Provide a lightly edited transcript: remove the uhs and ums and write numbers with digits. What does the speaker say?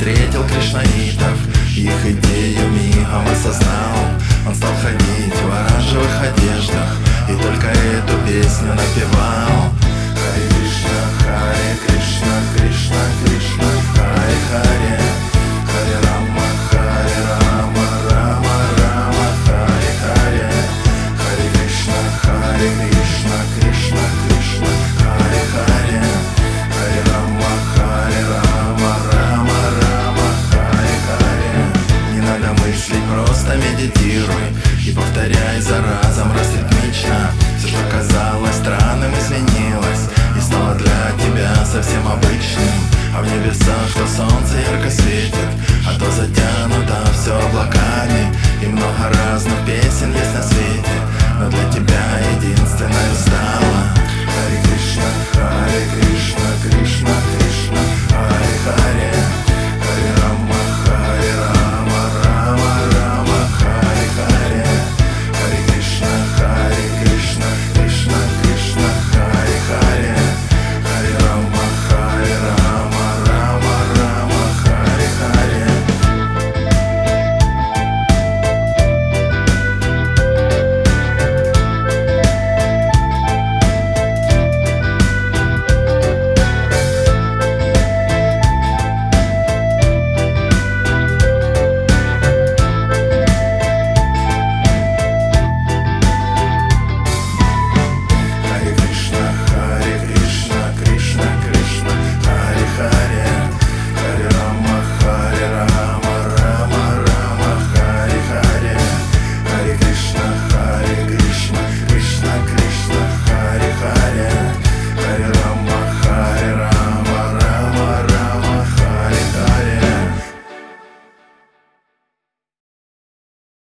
встретил кришнаитов, их идею мигом осознал. Он стал ходить в оранжевых одеждах и только эту песню напевал. Харе Кришна, Харе Кришна, Кришна Кришна, Харе Харе, Харе Рама, Харе Рама, Рама Рама, Харе Харе, Харе Кришна, Харе Кришна, Кришна Кришна, Харе Харе, Харе Рама, Харе Рама, Рама Рама, Харе Харе. Не надо мыслить, просто медитируй и повторяй за разом ритмично. Все, что казалось странным, изменилось и стало для тебя совсем обычным. А в небесах то солнце ярко светит, а то затянуто все